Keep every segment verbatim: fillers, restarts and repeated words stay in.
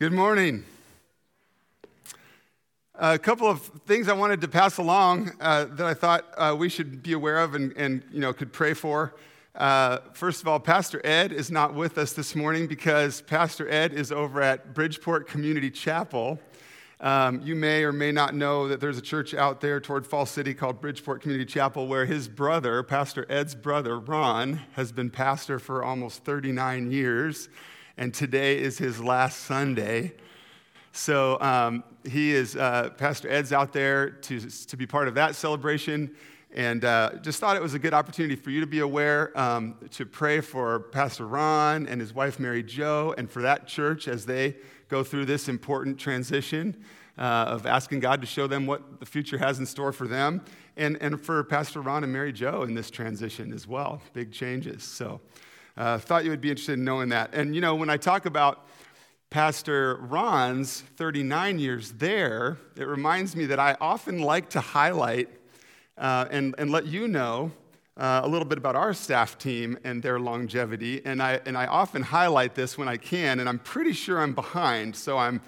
Good morning. A couple of things I wanted to pass along uh, that I thought uh, we should be aware of and, and you know could pray for. Uh, first of all, Pastor Ed is not with us this morning because Pastor Ed is over at Bridgeport Community Chapel. Um, you may or may not know that there's a church out there toward Falls City called Bridgeport Community Chapel where his brother, Pastor Ed's brother, Ron, has been pastor for almost thirty-nine years. And today is his last Sunday. So um, he is, uh, Pastor Ed's out there to, to be part of that celebration. And uh, just thought it was a good opportunity for you to be aware, um, to pray for Pastor Ron and his wife, Mary Jo, and for that church as they go through this important transition uh, of asking God to show them what the future has in store for them. And, and for Pastor Ron and Mary Jo in this transition as well. Big changes. So. Uh, thought you would be interested in knowing that. And, you know, when I talk about Pastor Ron's thirty-nine years there, it reminds me that I often like to highlight uh, and, and let you know uh, a little bit about our staff team and their longevity. And I, and I often highlight this when I can, and I'm pretty sure I'm behind. So I'm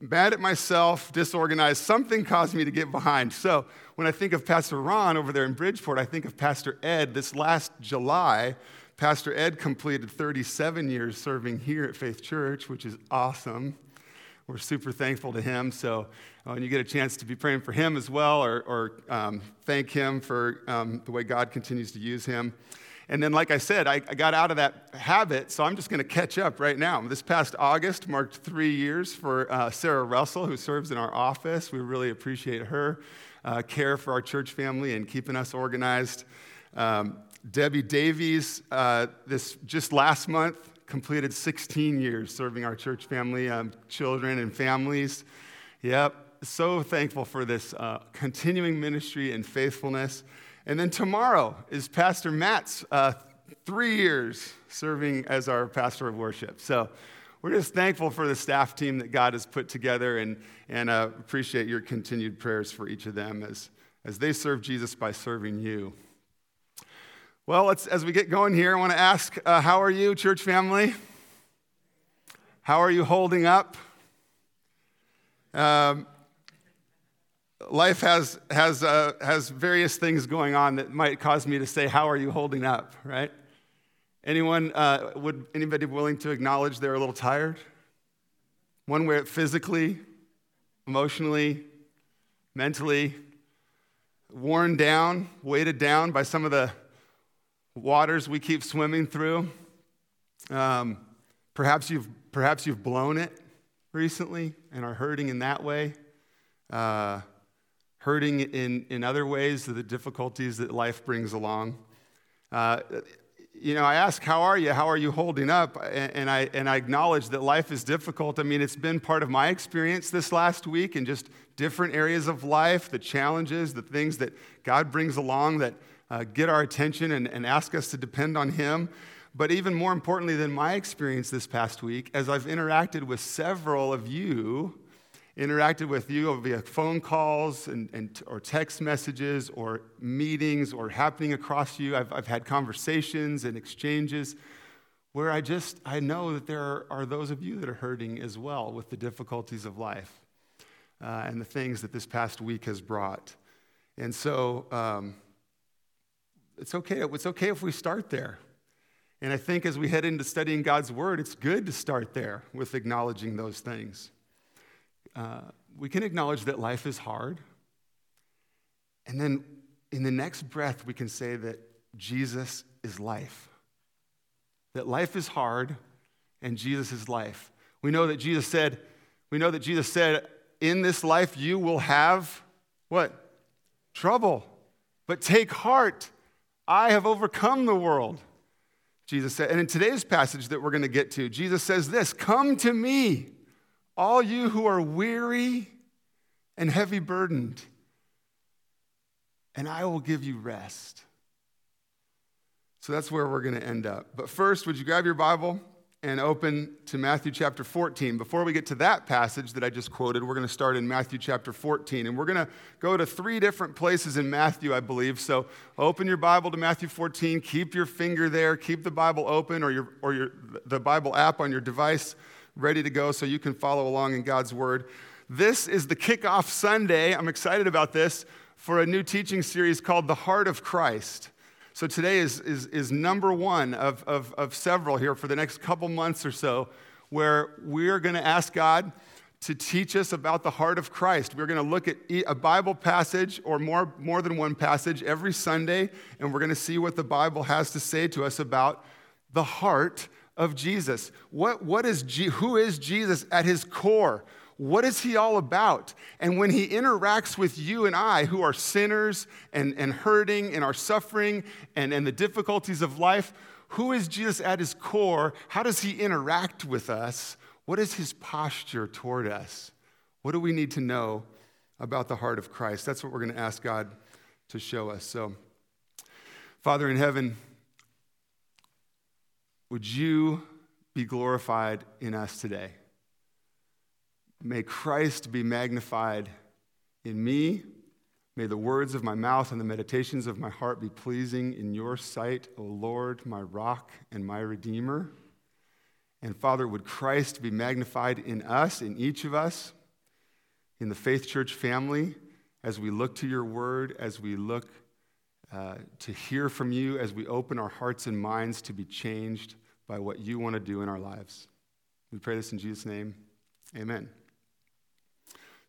mad at myself, disorganized. Something caused me to get behind. So when I think of Pastor Ron over there in Bridgeport, I think of Pastor Ed this last July. Pastor Ed completed thirty-seven years serving here at Faith Church, which is awesome. We're super thankful to him. So when you get a chance to be praying for him as well, or, or um, thank him for um, the way God continues to use him. And then, like I said, I, I got out of that habit, so I'm just going to catch up right now. This past August marked three years for uh, Sarah Russell, who serves in our office. We really appreciate her uh, care for our church family and keeping us organized. Um, Debbie Davies, uh, this just last month, completed sixteen years serving our church family, um, children and families. Yep, so thankful for this uh, continuing ministry and faithfulness. And then tomorrow is Pastor Matt's uh, three years serving as our pastor of worship. So we're just thankful for the staff team that God has put together, and, and uh, appreciate your continued prayers for each of them as, as they serve Jesus by serving you. Well, let's, as we get going here, I want to ask, uh, how are you, church family? How are you holding up? Um, life has has uh, has various things going on that might cause me to say, "How are you holding up?" Right? Anyone uh, would anybody willing to acknowledge they're a little tired? One way, physically, emotionally, mentally, worn down, weighted down by some of the waters we keep swimming through. Um, perhaps you've perhaps you've blown it recently and are hurting in that way, uh, hurting in, in other ways, the difficulties that life brings along. Uh, you know, I ask, how are you? How are you holding up? And, and I and I acknowledge that life is difficult. I mean, it's been part of my experience this last week, and just different areas of life, the challenges, the things that God brings along that Uh, get our attention and, and ask us to depend on him. But even more importantly than my experience this past week, as I've interacted with several of you, interacted with you via phone calls and, and or text messages or meetings or happening across you, I've, I've had conversations and exchanges where I just, I know that there are, are those of you that are hurting as well with the difficulties of life uh, and the things that this past week has brought. And so, um, It's okay. It's okay if we start there. And I think as we head into studying God's word, it's good to start there with acknowledging those things. Uh, we can acknowledge that life is hard. And then in the next breath, we can say that Jesus is life. That life is hard and Jesus is life. We know that Jesus said, we know that Jesus said, in this life you will have what? Trouble. But take heart. I have overcome the world, Jesus said. And in today's passage that we're going to get to, Jesus says this, "Come to me, all you who are weary and heavy burdened, and I will give you rest." So that's where we're going to end up. But first, would you grab your Bible and open to Matthew chapter fourteen. Before we get to that passage that I just quoted, we're going to start in Matthew chapter fourteen. And we're going to go to three different places in Matthew, I believe. So open your Bible to Matthew fourteen. Keep your finger there. Keep the Bible open or your or your the Bible app on your device ready to go so you can follow along in God's Word. This is the kickoff Sunday. I'm excited about this for a new teaching series called The Heart of Christ. So today is is, is number one of, of, of several here for the next couple months or so, where we're going to ask God to teach us about the heart of Christ. We're going to look at a Bible passage or more, more than one passage every Sunday, and we're going to see what the Bible has to say to us about the heart of Jesus. What, what is G, who is Jesus at his core? What is he all about? And when he interacts with you and I, who are sinners and, and hurting and are suffering and, and the difficulties of life, who is Jesus at his core? How does he interact with us? What is his posture toward us? What do we need to know about the heart of Christ? That's what we're going to ask God to show us. So, Father in heaven, would you be glorified in us today? May Christ be magnified in me. May the words of my mouth and the meditations of my heart be pleasing in your sight, O Lord, my rock and my redeemer. And Father, would Christ be magnified in us, in each of us, in the Faith Church family, as we look to your word, as we look uh, to hear from you, as we open our hearts and minds to be changed by what you want to do in our lives. We pray this in Jesus' name, amen.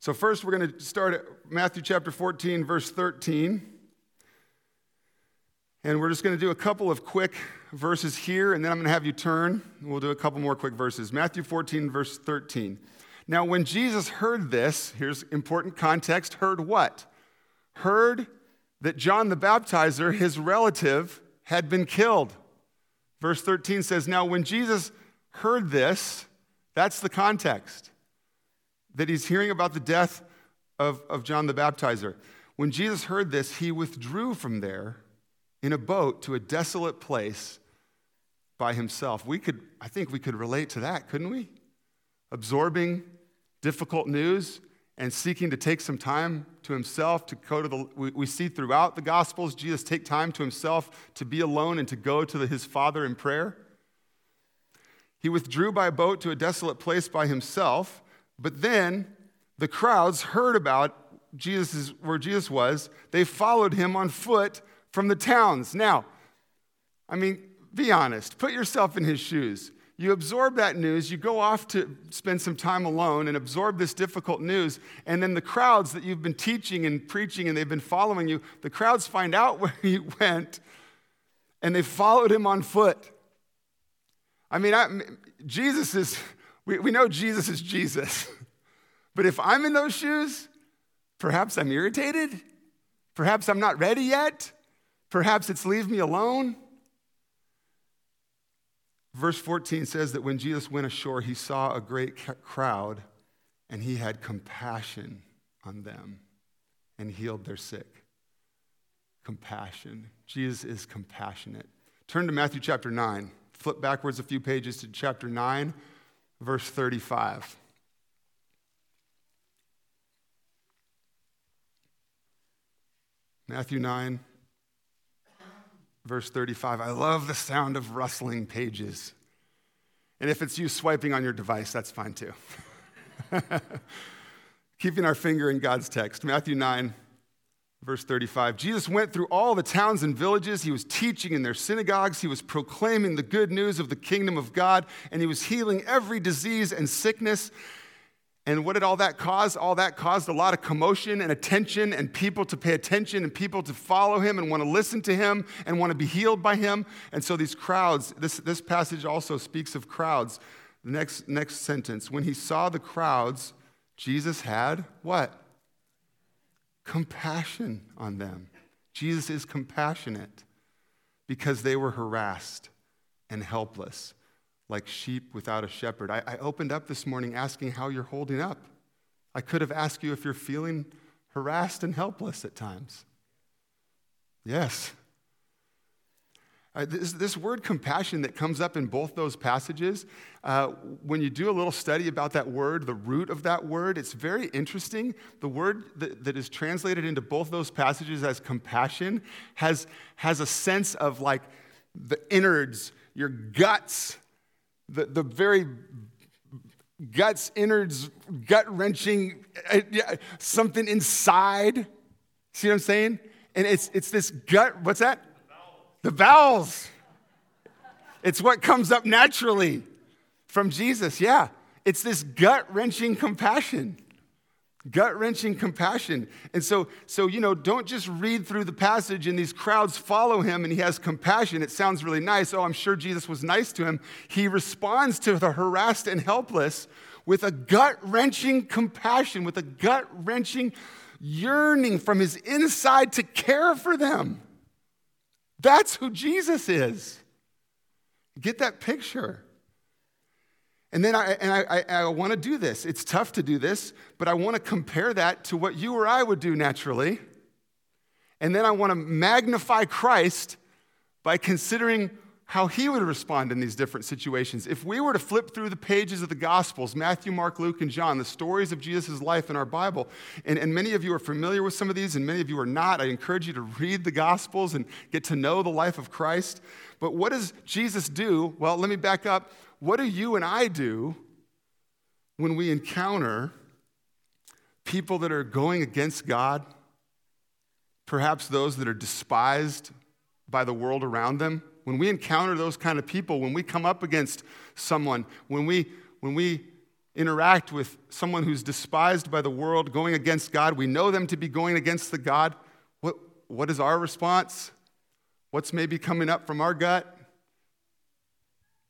So first, we're going to start at Matthew chapter fourteen, verse thirteen. And we're just going to do a couple of quick verses here, and then I'm going to have you turn, and we'll do a couple more quick verses. Matthew fourteen, verse thirteen. Now, when Jesus heard this, here's important context, heard what? Heard that John the Baptizer, his relative, had been killed. Verse thirteen says, now, when Jesus heard this, that's the context, that he's hearing about the death of, of John the Baptizer. When Jesus heard this, he withdrew from there in a boat to a desolate place by himself. We could, I think we could relate to that, couldn't we? Absorbing difficult news and seeking to take some time to himself to go to the, we, we see throughout the Gospels, Jesus take time to himself to be alone and to go to the, his Father in prayer. He withdrew by boat to a desolate place by himself, but then the crowds heard about Jesus, where Jesus was. They followed him on foot from the towns. Now, I mean, be honest. Put yourself in his shoes. You absorb that news. You go off to spend some time alone and absorb this difficult news. And then the crowds that you've been teaching and preaching and they've been following you, the crowds find out where he went and they followed him on foot. I mean, I, Jesus is, we, we know Jesus is Jesus. But if I'm in those shoes, perhaps I'm irritated. Perhaps I'm not ready yet. Perhaps it's leave me alone. Verse fourteen says that when Jesus went ashore, he saw a great crowd, and he had compassion on them and healed their sick. Compassion. Jesus is compassionate. Turn to Matthew chapter nine. Flip backwards a few pages to chapter nine, verse thirty-five. Matthew nine. Verse thirty-five, I love the sound of rustling pages. And if it's you swiping on your device, that's fine too. Keeping our finger in God's text. Matthew nine, verse thirty-five. Jesus went through all the towns and villages. He was teaching in their synagogues. He was proclaiming the good news of the kingdom of God. And he was healing every disease and sickness. And what did all that cause? All that caused a lot of commotion and attention and people to pay attention and people to follow him and want to listen to him and want to be healed by him. And so these crowds, this, this passage also speaks of crowds. The next, next sentence, when he saw the crowds, Jesus had what? Compassion on them. Jesus is compassionate because they were harassed and helpless, like sheep without a shepherd. I, I opened up this morning asking how you're holding up. I could have asked you if you're feeling harassed and helpless at times. Yes. Uh, this, this word compassion that comes up in both those passages, uh, when you do a little study about that word, the root of that word, it's very interesting. The word that, that is translated into both those passages as compassion has, has a sense of like the innards, your guts, The, the very guts, innards, gut-wrenching, something inside. See what I'm saying? And it's it's this gut, what's that? The bowels. It's what comes up naturally from Jesus, yeah. It's this gut-wrenching compassion. Gut-wrenching compassion. And so, so, you know, don't just read through the passage and these crowds follow him and he has compassion. It sounds really nice. Oh, I'm sure Jesus was nice to him. He responds to the harassed and helpless with a gut-wrenching compassion, with a gut-wrenching yearning from his inside to care for them. That's who Jesus is. Get that picture. And then I and I, I, I want to do this. It's tough to do this, but I want to compare that to what you or I would do naturally. And then I want to magnify Christ by considering how he would respond in these different situations. If we were to flip through the pages of the Gospels, Matthew, Mark, Luke, and John, the stories of Jesus' life in our Bible, and, and many of you are familiar with some of these and many of you are not, I encourage you to read the Gospels and get to know the life of Christ. But what does Jesus do? Well, let me back up. What do you and I do when we encounter people that are going against God, perhaps those that are despised by the world around them? When we encounter those kind of people, when we come up against someone, when we when we interact with someone who's despised by the world, going against God, we know them to be going against the God, what what is our response? What's maybe coming up from our gut?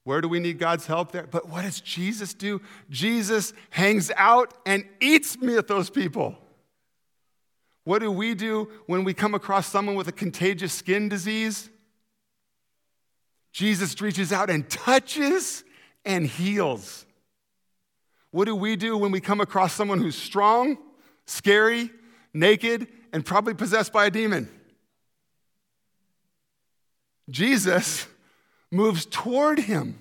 Where do we need God's help there? But what does Jesus do? Jesus hangs out and eats with those people. What do we do when we come across someone with a contagious skin disease? Jesus reaches out and touches and heals. What do we do when we come across someone who's strong, scary, naked, and probably possessed by a demon? Jesus moves toward him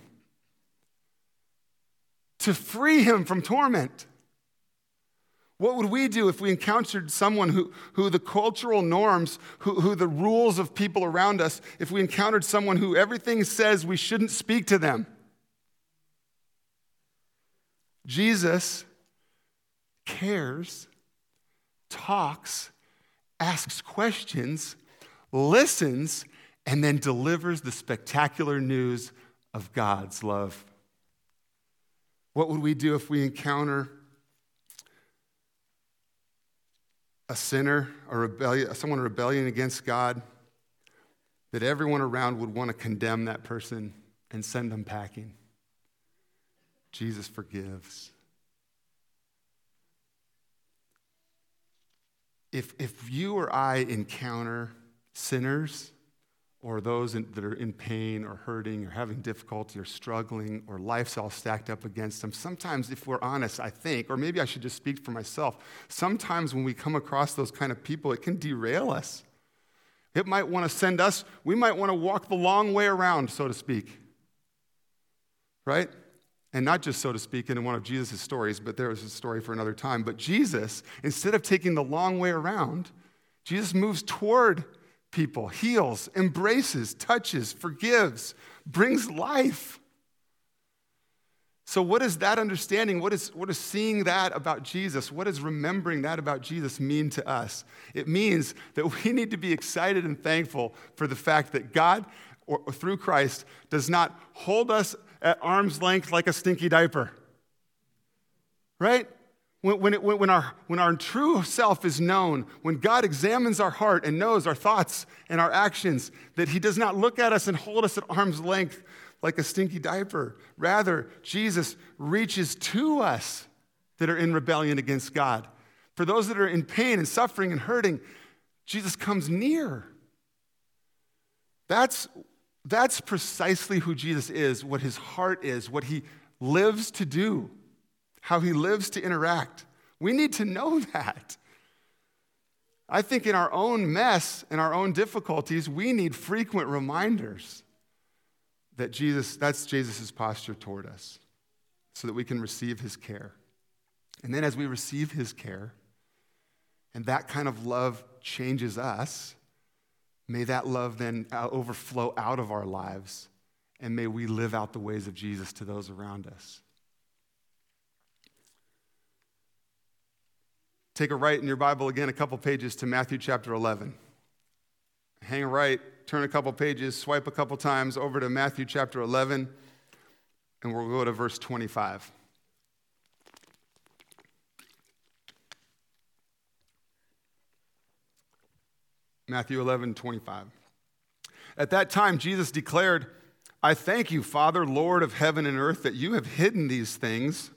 to free him from torment. What would we do if we encountered someone who, who the cultural norms, who, who the rules of people around us, if we encountered someone who everything says we shouldn't speak to them? Jesus cares, talks, asks questions, listens, and then delivers the spectacular news of God's love. What would we do if we encounter a sinner, a rebellion, someone rebellion against God, that everyone around would want to condemn that person and send them packing? Jesus forgives. If, if you or I encounter sinners or those in, that are in pain or hurting or having difficulty or struggling or life's all stacked up against them, sometimes if we're honest, I think, or maybe I should just speak for myself, sometimes when we come across those kind of people, it can derail us. It might want to send us, we might want to walk the long way around, so to speak, right? And not just so to speak in one of Jesus' stories, but there was a story for another time. But Jesus, instead of taking the long way around, Jesus moves toward people, heals, embraces, touches, forgives, brings life. So what is that understanding? What is, what is seeing that about Jesus? What does remembering that about Jesus mean to us? It means that we need to be excited and thankful for the fact that God, or, or through Christ, does not hold us at arm's length like a stinky diaper. Right? When, when, it, when, our, when our true self is known, when God examines our heart and knows our thoughts and our actions, that he does not look at us and hold us at arm's length like a stinky diaper. Rather, Jesus reaches to us that are in rebellion against God. For those that are in pain and suffering and hurting, Jesus comes near. That's, that's precisely who Jesus is, what his heart is, what he lives to do, how he lives to interact. We need to know that. I think in our own mess, in our own difficulties, we need frequent reminders that Jesus, that's Jesus' posture toward us, so that we can receive his care. And then as we receive his care, and that kind of love changes us, may that love then overflow out of our lives, and may we live out the ways of Jesus to those around us. Take a right in your Bible again, a couple pages to Matthew chapter eleven. Hang a right, turn a couple pages, swipe a couple times over to Matthew chapter eleven, and we'll go to verse twenty-five. Matthew eleven, twenty-five. At that time, Jesus declared, "I thank you, Father, Lord of heaven and earth, that you have hidden these things."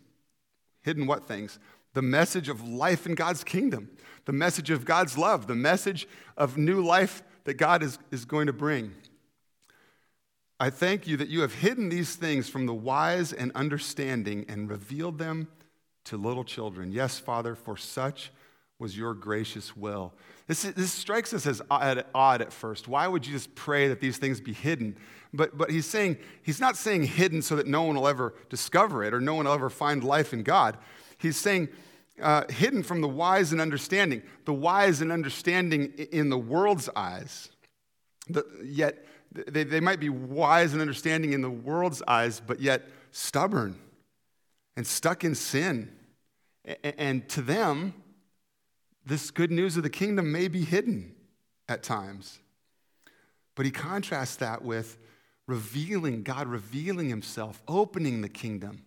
Hidden what things? The message of life in God's kingdom, the message of God's love, the message of new life that God is, is going to bring. I thank you that you have hidden these things from the wise and understanding and revealed them to little children. Yes, Father, for such was your gracious will. This, this strikes us as odd at first. Why would you just pray that these things be hidden? But but he's saying, he's not saying hidden so that no one will ever discover it or no one will ever find life in God. He's saying uh, hidden from the wise and understanding. The wise and understanding in the world's eyes. The, yet they, they might be wise and understanding in the world's eyes, but yet stubborn and stuck in sin. And, and to them, this good news of the kingdom may be hidden at times. But he contrasts that with revealing, God revealing himself, opening the kingdom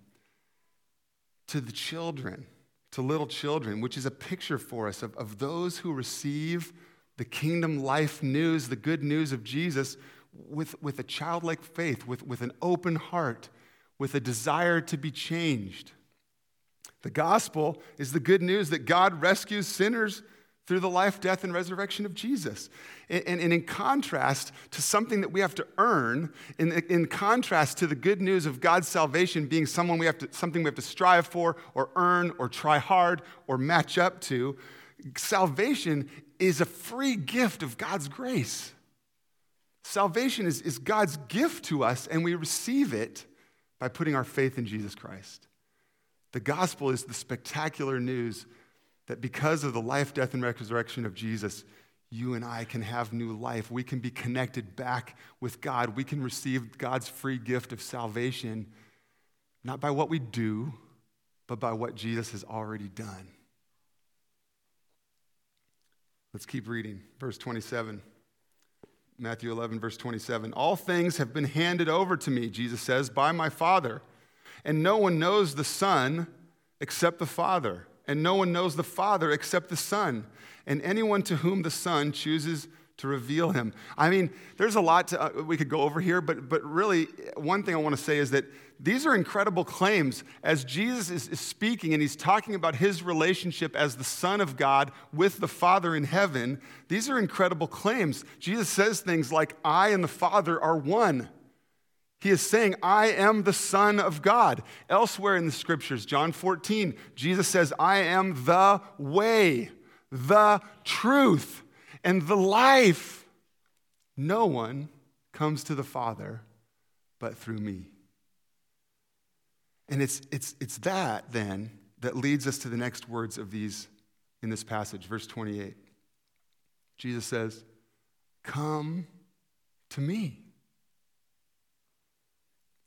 to the children, to little children, which is a picture for us of, of those who receive the kingdom life news, the good news of Jesus, with, with a childlike faith, with, with an open heart, with a desire to be changed. The gospel is the good news that God rescues sinners through the life, death, and resurrection of Jesus. And, and, and in contrast to something that we have to earn, in, in contrast to the good news of God's salvation being someone we have to, something we have to strive for or earn or try hard or match up to, salvation is a free gift of God's grace. Salvation is, is God's gift to us, and we receive it by putting our faith in Jesus Christ. The gospel is the spectacular news that because of the life, death, and resurrection of Jesus, you and I can have new life. We can be connected back with God. We can receive God's free gift of salvation, not by what we do, but by what Jesus has already done. Let's keep reading. Verse twenty-seven, Matthew eleven, verse twenty-seven. All things have been handed over to me, Jesus says, by my Father. And no one knows the Son except the Father. And no one knows the Father except the Son. And anyone to whom the Son chooses to reveal him. I mean, there's a lot to, uh, we could go over here, but but really, one thing I want to say is that these are incredible claims. As Jesus is, is speaking and he's talking about his relationship as the Son of God with the Father in heaven, these are incredible claims. Jesus says things like, I and the Father are one. He is saying, I am the Son of God. Elsewhere in the scriptures, John fourteen, Jesus says, I am the way, the truth, and the life. No one comes to the Father but through me. And it's, it's, it's that, then, that leads us to the next words of these in this passage, verse twenty-eight. Jesus says, come to me.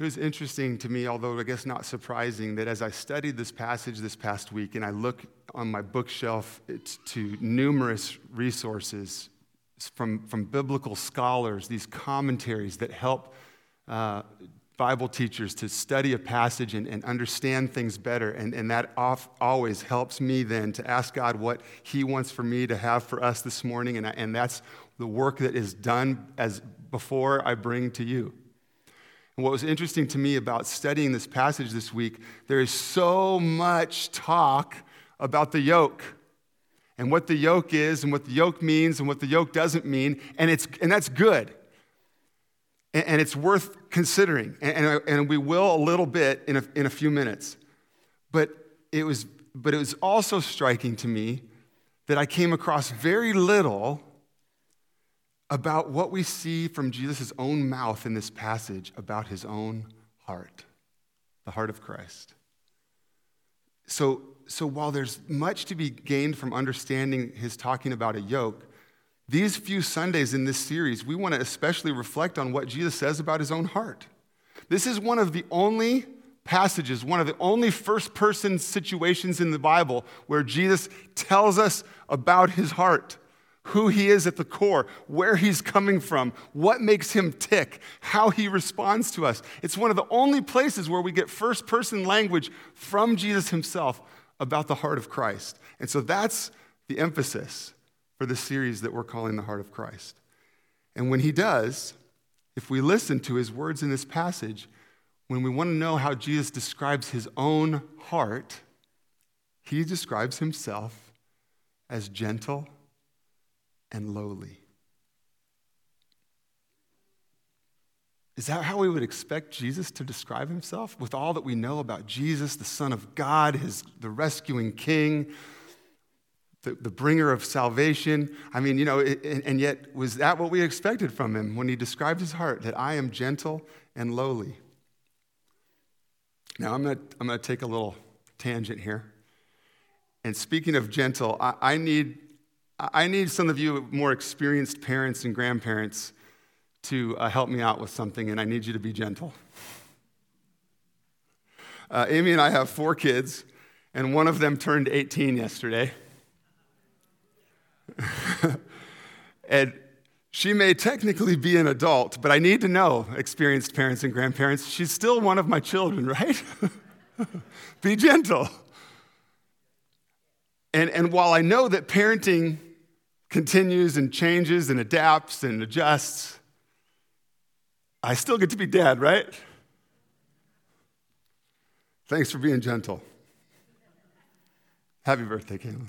It was interesting to me, although I guess not surprising, that as I studied this passage this past week and I look on my bookshelf to numerous resources from, from biblical scholars, these commentaries that help uh, Bible teachers to study a passage and, and understand things better. And, and that off, always helps me then to ask God what he wants for me to have for us this morning. And, I, and that's the work that is done as before I bring to you. And what was interesting to me about studying this passage this week, there is so much talk about the yoke and what the yoke is and what the yoke means and what the yoke doesn't mean. And it's and that's good. And it's worth considering, and we will a little bit in a, in a few minutes. But it was, but it was also striking to me that I came across very little about what we see from Jesus' own mouth in this passage about his own heart, the heart of Christ. So, so while there's much to be gained from understanding his talking about a yoke, these few Sundays in this series, we want to especially reflect on what Jesus says about his own heart. This is one of the only passages, one of the only first-person situations in the Bible where Jesus tells us about his heart, who he is at the core, where he's coming from, what makes him tick, how he responds to us. It's one of the only places where we get first-person language from Jesus himself about the heart of Christ. And so that's the emphasis for the series that we're calling The Heart of Christ. And when he does, if we listen to his words in this passage, when we want to know how Jesus describes his own heart, he describes himself as gentle and lowly. Is that how we would expect Jesus to describe himself? With all that we know about Jesus, the Son of God, his the rescuing King, The, the bringer of salvation. I mean, you know, and, and yet was that what we expected from him when he described his heart, that I am gentle and lowly? Now, I'm going I'm to take a little tangent here. And speaking of gentle, I, I need I need some of you more experienced parents and grandparents to uh, help me out with something, and I need you to be gentle. Uh, Amy and I have four kids, and one of them turned eighteen yesterday. And she may technically be an adult, but I need to know, experienced parents and grandparents, she's still one of my children, right? Be gentle. And and while I know that parenting continues and changes and adapts and adjusts, I still get to be dad, right? Thanks for being gentle. Happy birthday, Caitlin.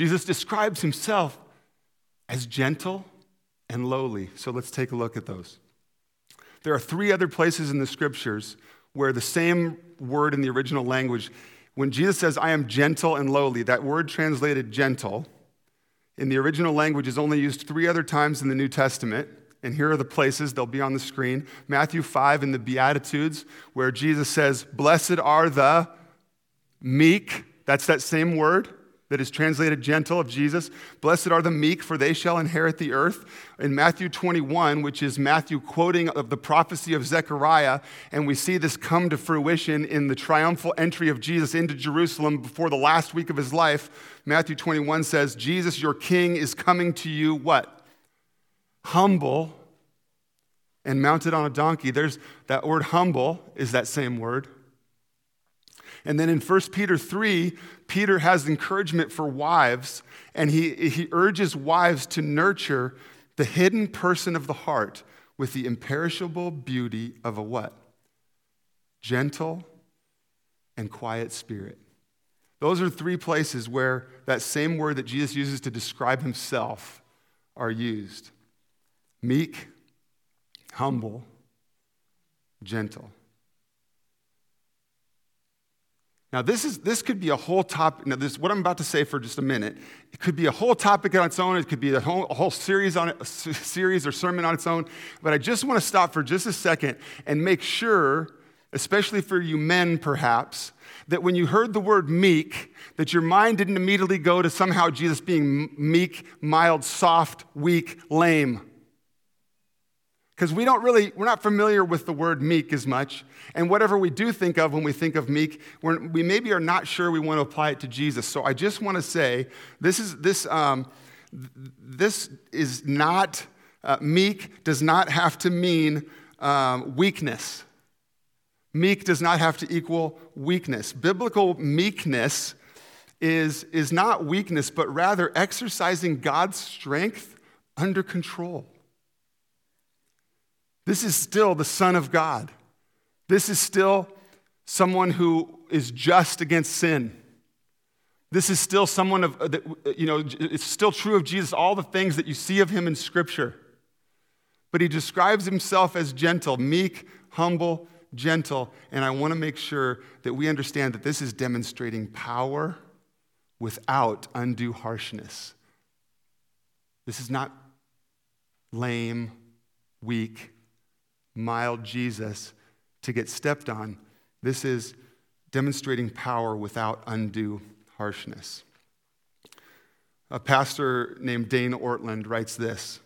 Jesus describes himself as gentle and lowly. So let's take a look at those. There are three other places in the scriptures where the same word in the original language, when Jesus says, I am gentle and lowly, that word translated gentle in the original language is only used three other times in the New Testament. And here are the places, they'll be on the screen. Matthew five in the Beatitudes, where Jesus says, blessed are the meek. That's that same word that is translated gentle of Jesus. Blessed are the meek, for they shall inherit the earth. In Matthew twenty-one, which is Matthew quoting of the prophecy of Zechariah, and we see this come to fruition in the triumphal entry of Jesus into Jerusalem before the last week of his life. Matthew twenty-one says, Jesus, your King, is coming to you, what? Humble and mounted on a donkey. There's that word humble is that same word. And then in First Peter three, Peter has encouragement for wives, and he, he urges wives to nurture the hidden person of the heart with the imperishable beauty of a what? Gentle and quiet spirit. Those are three places where that same word that Jesus uses to describe himself are used. Meek, humble, gentle. Now, this is this could be a whole topic. Now, this what I'm about to say for just a minute. It could be a whole topic on its own. It could be a whole, a whole series on it, a series or sermon on its own. But I just want to stop for just a second and make sure, especially for you men, perhaps, that when you heard the word meek, that your mind didn't immediately go to somehow Jesus being meek, mild, soft, weak, lame. Because we don't really, we're not familiar with the word meek as much. And whatever we do think of when we think of meek, we're, we maybe are not sure we want to apply it to Jesus. So I just want to say, this is this um, this is not, uh, meek does not have to mean um, weakness. Meek does not have to equal weakness. Biblical meekness is, is not weakness, but rather exercising God's strength under control. This is still the Son of God. This is still someone who is just against sin. This is still someone of, you know, it's still true of Jesus, all the things that you see of him in Scripture. But he describes himself as gentle, meek, humble, gentle, and I want to make sure that we understand that this is demonstrating power without undue harshness. This is not lame, weak, mild Jesus to get stepped on. This is demonstrating power without undue harshness. A pastor named Dane Ortlund writes this,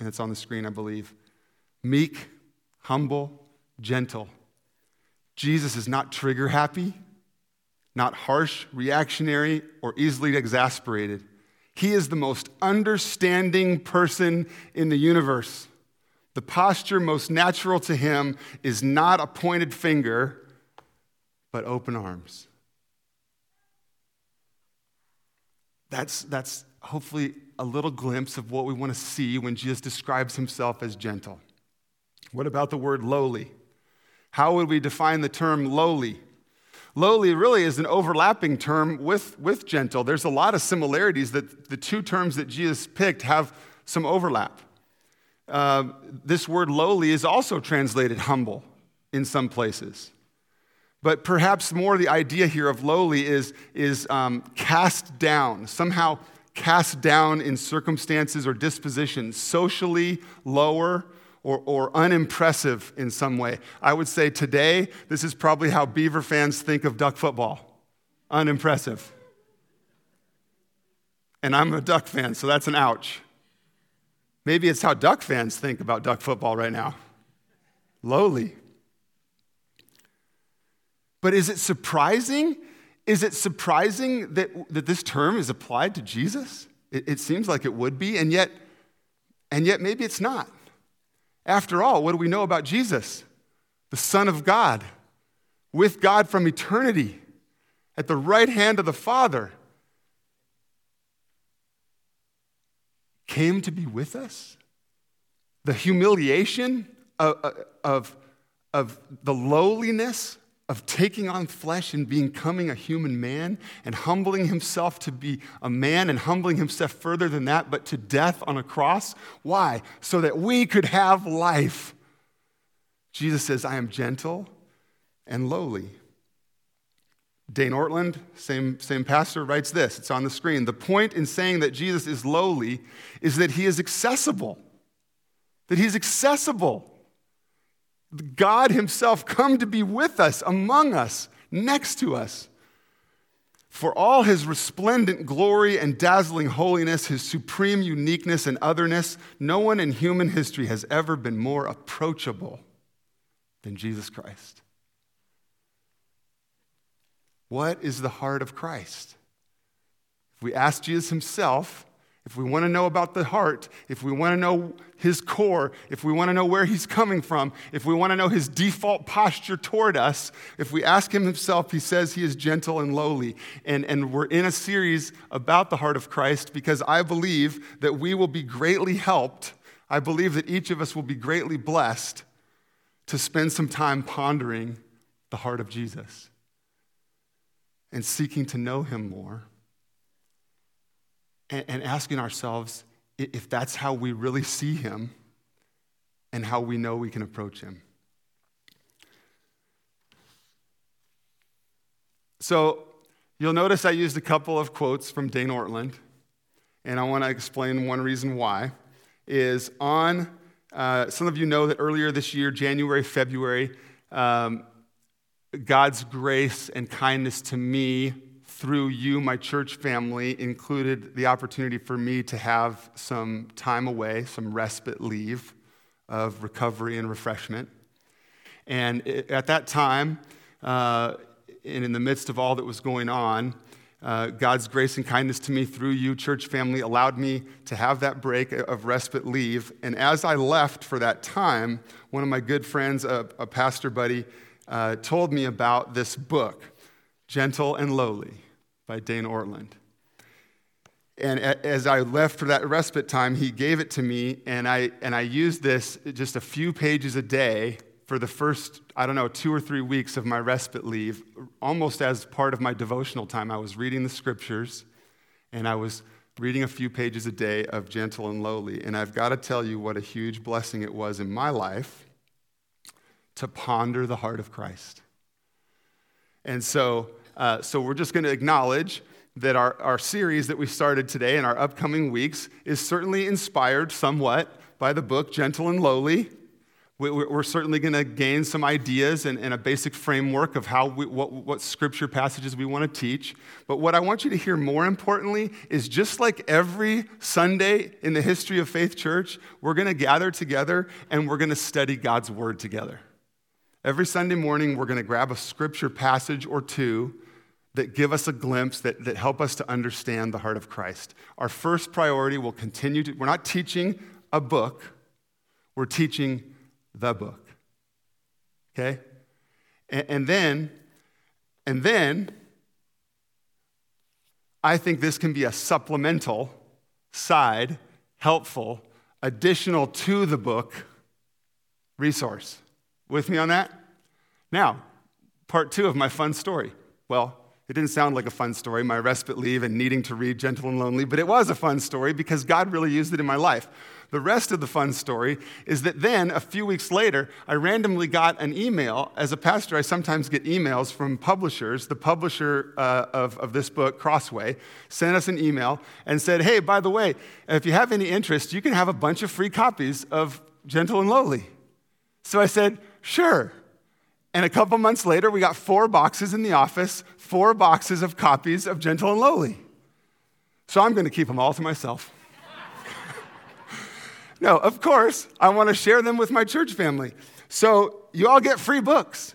and it's on the screen, I believe. Meek, humble, gentle. Jesus is not trigger happy, not harsh, reactionary, or easily exasperated. He is the most understanding person in the universe. The posture most natural to him is not a pointed finger, but open arms. That's, that's hopefully a little glimpse of what we want to see when Jesus describes himself as gentle. What about the word lowly? How would we define the term lowly? Lowly really is an overlapping term with, with gentle. There's a lot of similarities that the two terms that Jesus picked have some overlap. Uh, this word lowly is also translated humble in some places. But perhaps more the idea here of lowly is, is um, cast down, somehow cast down in circumstances or dispositions, socially lower, Or, or unimpressive in some way. I would say today, this is probably how Beaver fans think of Duck football. Unimpressive. And I'm a Duck fan, so that's an ouch. Maybe it's how Duck fans think about Duck football right now. Lowly. But is it surprising? Is it surprising that, that this term is applied to Jesus? It, it seems like it would be, and yet, and yet maybe it's not. After all, what do we know about Jesus? The Son of God, with God from eternity, at the right hand of the Father, came to be with us. The humiliation of, of, of the lowliness of taking on flesh and becoming a human man and humbling himself to be a man and humbling himself further than that, but to death on a cross. Why? So that we could have life. Jesus says, I am gentle and lowly. Dane Ortlund, same, same pastor, writes this. It's on the screen. The point in saying that Jesus is lowly is that he is accessible. That he's accessible. God himself come to be with us, among us, next to us. For all his resplendent glory and dazzling holiness, his supreme uniqueness and otherness, no one in human history has ever been more approachable than Jesus Christ. What is the heart of Christ? If we ask Jesus himself, if we want to know about the heart, if we want to know his core, if we want to know where he's coming from, if we want to know his default posture toward us, if we ask him himself, he says he is gentle and lowly. And, and we're in a series about the heart of Christ because I believe that we will be greatly helped. I believe that each of us will be greatly blessed to spend some time pondering the heart of Jesus and seeking to know him more. And asking ourselves if that's how we really see him and how we know we can approach him. So you'll notice I used a couple of quotes from Dane Ortlund, and I want to explain one reason why. Is on, uh, some of you know that earlier this year, January, February, um, God's grace and kindness to me through you, my church family, included the opportunity for me to have some time away, some respite leave of recovery and refreshment. And at that time, uh, and in the midst of all that was going on, Uh, God's grace and kindness to me through you, church family, allowed me to have that break of respite leave. And as I left for that time, one of my good friends, a, a pastor buddy, uh, told me about this book, Gentle and Lowly by Dane Ortlund. And a, as I left for that respite time, he gave it to me, and I and I used this just a few pages a day for the first, I don't know, two or three weeks of my respite leave, almost as part of my devotional time. I was reading the scriptures, and I was reading a few pages a day of Gentle and Lowly. And I've got to tell you what a huge blessing it was in my life to ponder the heart of Christ. And so, uh, so we're just going to acknowledge that our, our series that we started today and our upcoming weeks is certainly inspired somewhat by the book Gentle and Lowly. We're certainly going to gain some ideas and, and a basic framework of how we, what, what scripture passages we want to teach. But what I want you to hear more importantly is, just like every Sunday in the history of Faith Church, we're going to gather together and we're going to study God's word together. Every Sunday morning, we're going to grab a scripture passage or two that give us a glimpse, that, that help us to understand the heart of Christ. Our first priority will continue to, we're not teaching a book, we're teaching the book, okay? And, and then, and then, I think this can be a supplemental, side, helpful, additional to the book resource. With me on that? Now, part two of my fun story. Well, it didn't sound like a fun story, my respite leave and needing to read Gentle and Lonely, but it was a fun story because God really used it in my life. The rest of the fun story is that then, a few weeks later, I randomly got an email. As a pastor, I sometimes get emails from publishers. The publisher uh, of, of this book, Crossway, sent us an email and said, hey, by the way, if you have any interest, you can have a bunch of free copies of Gentle and Lowly. So I said, sure. And a couple months later, we got four boxes in the office, four boxes of copies of Gentle and Lowly. So I'm going to keep them all to myself. No, of course, I want to share them with my church family. So you all get free books.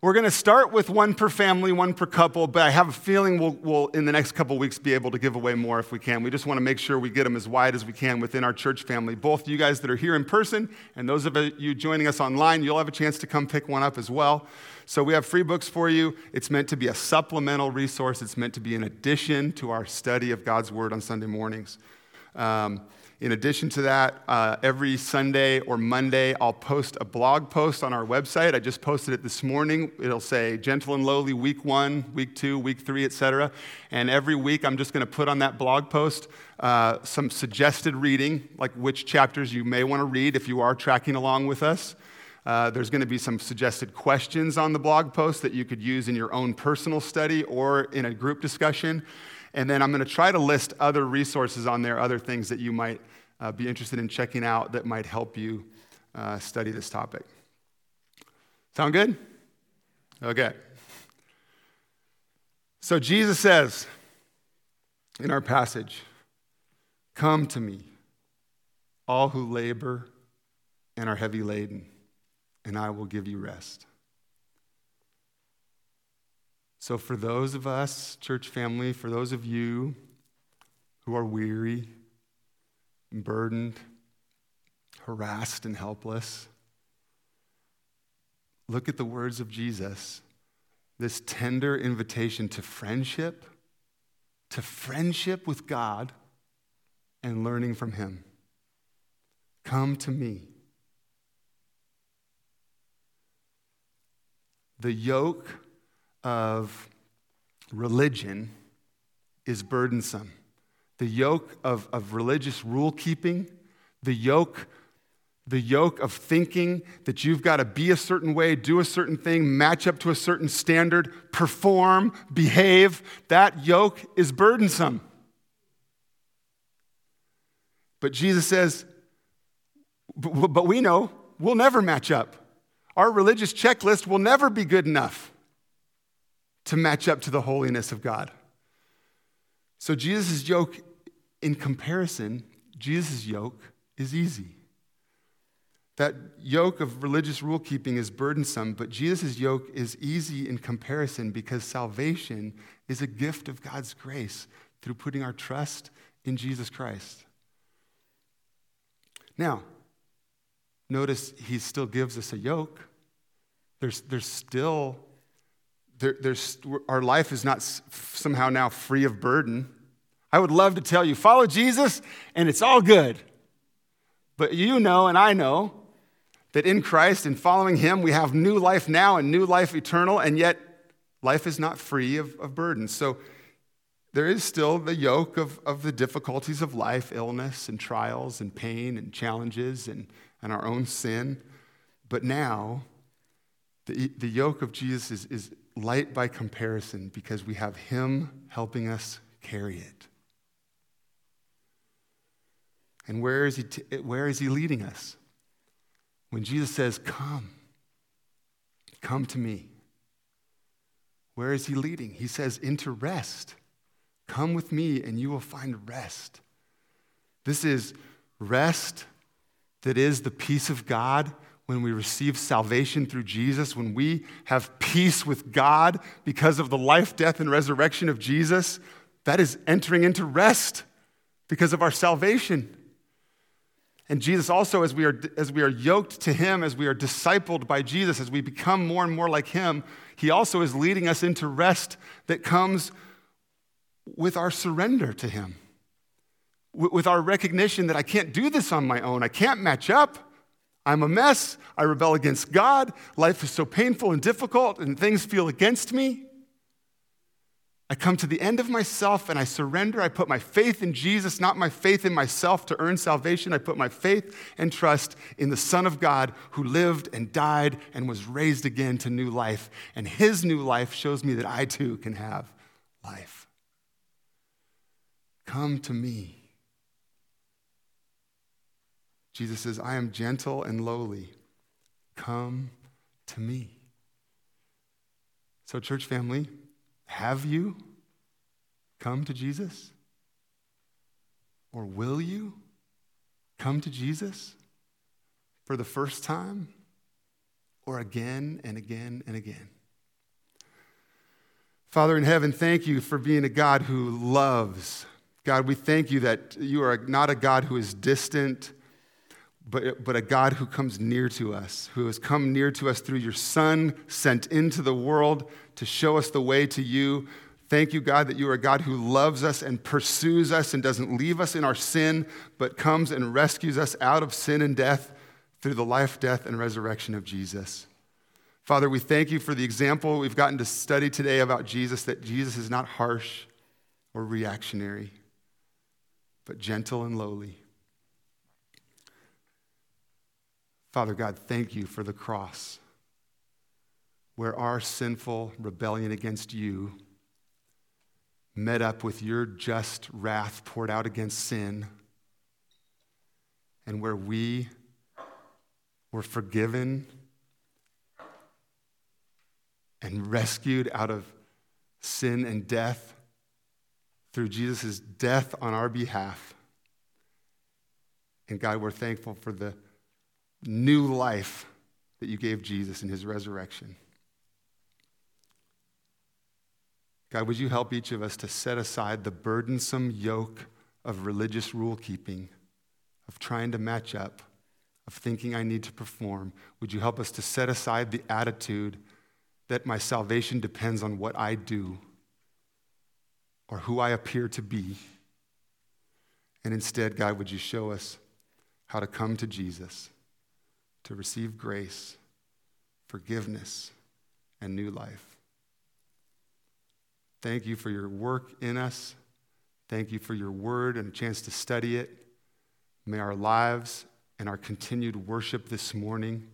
We're going to start with one per family, one per couple, but I have a feeling we'll, we'll, in the next couple weeks, be able to give away more if we can. We just want to make sure we get them as wide as we can within our church family. Both you guys that are here in person and those of you joining us online, you'll have a chance to come pick one up as well. So we have free books for you. It's meant to be a supplemental resource. It's meant to be an addition to our study of God's Word on Sunday mornings. Um, In addition to that, uh, every Sunday or Monday, I'll post a blog post on our website. I just posted it this morning. It'll say Gentle and Lowly week one, week two, week three, et cetera. And every week, I'm just going to put on that blog post uh, some suggested reading, like which chapters you may want to read if you are tracking along with us. Uh, there's going to be some suggested questions on the blog post that you could use in your own personal study or in a group discussion. And then I'm going to try to list other resources on there, other things that you might uh, be interested in checking out that might help you uh, study this topic. Sound good? Okay. So Jesus says in our passage, "Come to me, all who labor and are heavy laden, and I will give you rest." So for those of us, church family, for those of you who are weary, burdened, harassed, and helpless, look at the words of Jesus, this tender invitation to friendship, to friendship with God and learning from Him. Come to me. The yoke of religion is burdensome. The yoke of, of religious rule keeping, the yoke, the yoke of thinking that you've got to be a certain way, do a certain thing, match up to a certain standard, perform, behave, that yoke is burdensome. But Jesus says, but, but we know we'll never match up. Our religious checklist will never be good enough to match up to the holiness of God. So Jesus' yoke, in comparison, Jesus' yoke is easy. That yoke of religious rule keeping is burdensome, but Jesus' yoke is easy in comparison because salvation is a gift of God's grace through putting our trust in Jesus Christ. Now, notice he still gives us a yoke. There's, there's still, there, there's, our life is not somehow now free of burden. I would love to tell you, follow Jesus and it's all good. But you know and I know that in Christ and following him, we have new life now and new life eternal, and yet life is not free of, of burden. So there is still the yoke of, of the difficulties of life, illness and trials and pain and challenges and, and our own sin. But now the, the yoke of Jesus is, is light by comparison because we have him helping us carry it. And where is he? T- where is he leading us? When Jesus says, "Come, come to me," where is he leading? He says, "Into rest. Come with me, and you will find rest." This is rest that is the peace of God when we receive salvation through Jesus. When we have peace with God because of the life, death, and resurrection of Jesus, that is entering into rest because of our salvation. And Jesus also, as we are as we are yoked to him, as we are discipled by Jesus, as we become more and more like him, he also is leading us into rest that comes with our surrender to him, with our recognition that I can't do this on my own. I can't match up. I'm a mess. I rebel against God. Life is so painful and difficult, and things feel against me. I come to the end of myself and I surrender. I put my faith in Jesus, not my faith in myself to earn salvation. I put my faith and trust in the Son of God who lived and died and was raised again to new life. And his new life shows me that I too can have life. Come to me. Jesus says, I am gentle and lowly. Come to me. So, church family, have you come to Jesus? Or will you come to Jesus for the first time or again and again and again? Father in heaven, thank you for being a God who loves. God, we thank you that you are not a God who is distant, But, but a God who comes near to us, who has come near to us through your Son, sent into the world to show us the way to you. Thank you, God, that you are a God who loves us and pursues us and doesn't leave us in our sin, but comes and rescues us out of sin and death through the life, death, and resurrection of Jesus. Father, we thank you for the example we've gotten to study today about Jesus, that Jesus is not harsh or reactionary, but gentle and lowly. Father God, thank you for the cross where our sinful rebellion against you met up with your just wrath poured out against sin, and where we were forgiven and rescued out of sin and death through Jesus' death on our behalf. And God, we're thankful for the new life that you gave Jesus in his resurrection. God, would you help each of us to set aside the burdensome yoke of religious rule keeping, of trying to match up, of thinking I need to perform. Would you help us to set aside the attitude that my salvation depends on what I do or who I appear to be? And instead, God, would you show us how to come to Jesus, to receive grace, forgiveness, and new life. Thank you for your work in us. Thank you for your word and a chance to study it. May our lives and our continued worship this morning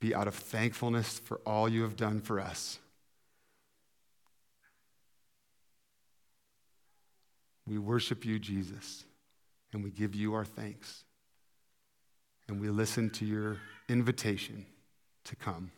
be out of thankfulness for all you have done for us. We worship you, Jesus, and we give you our thanks. And we listen to your invitation to come.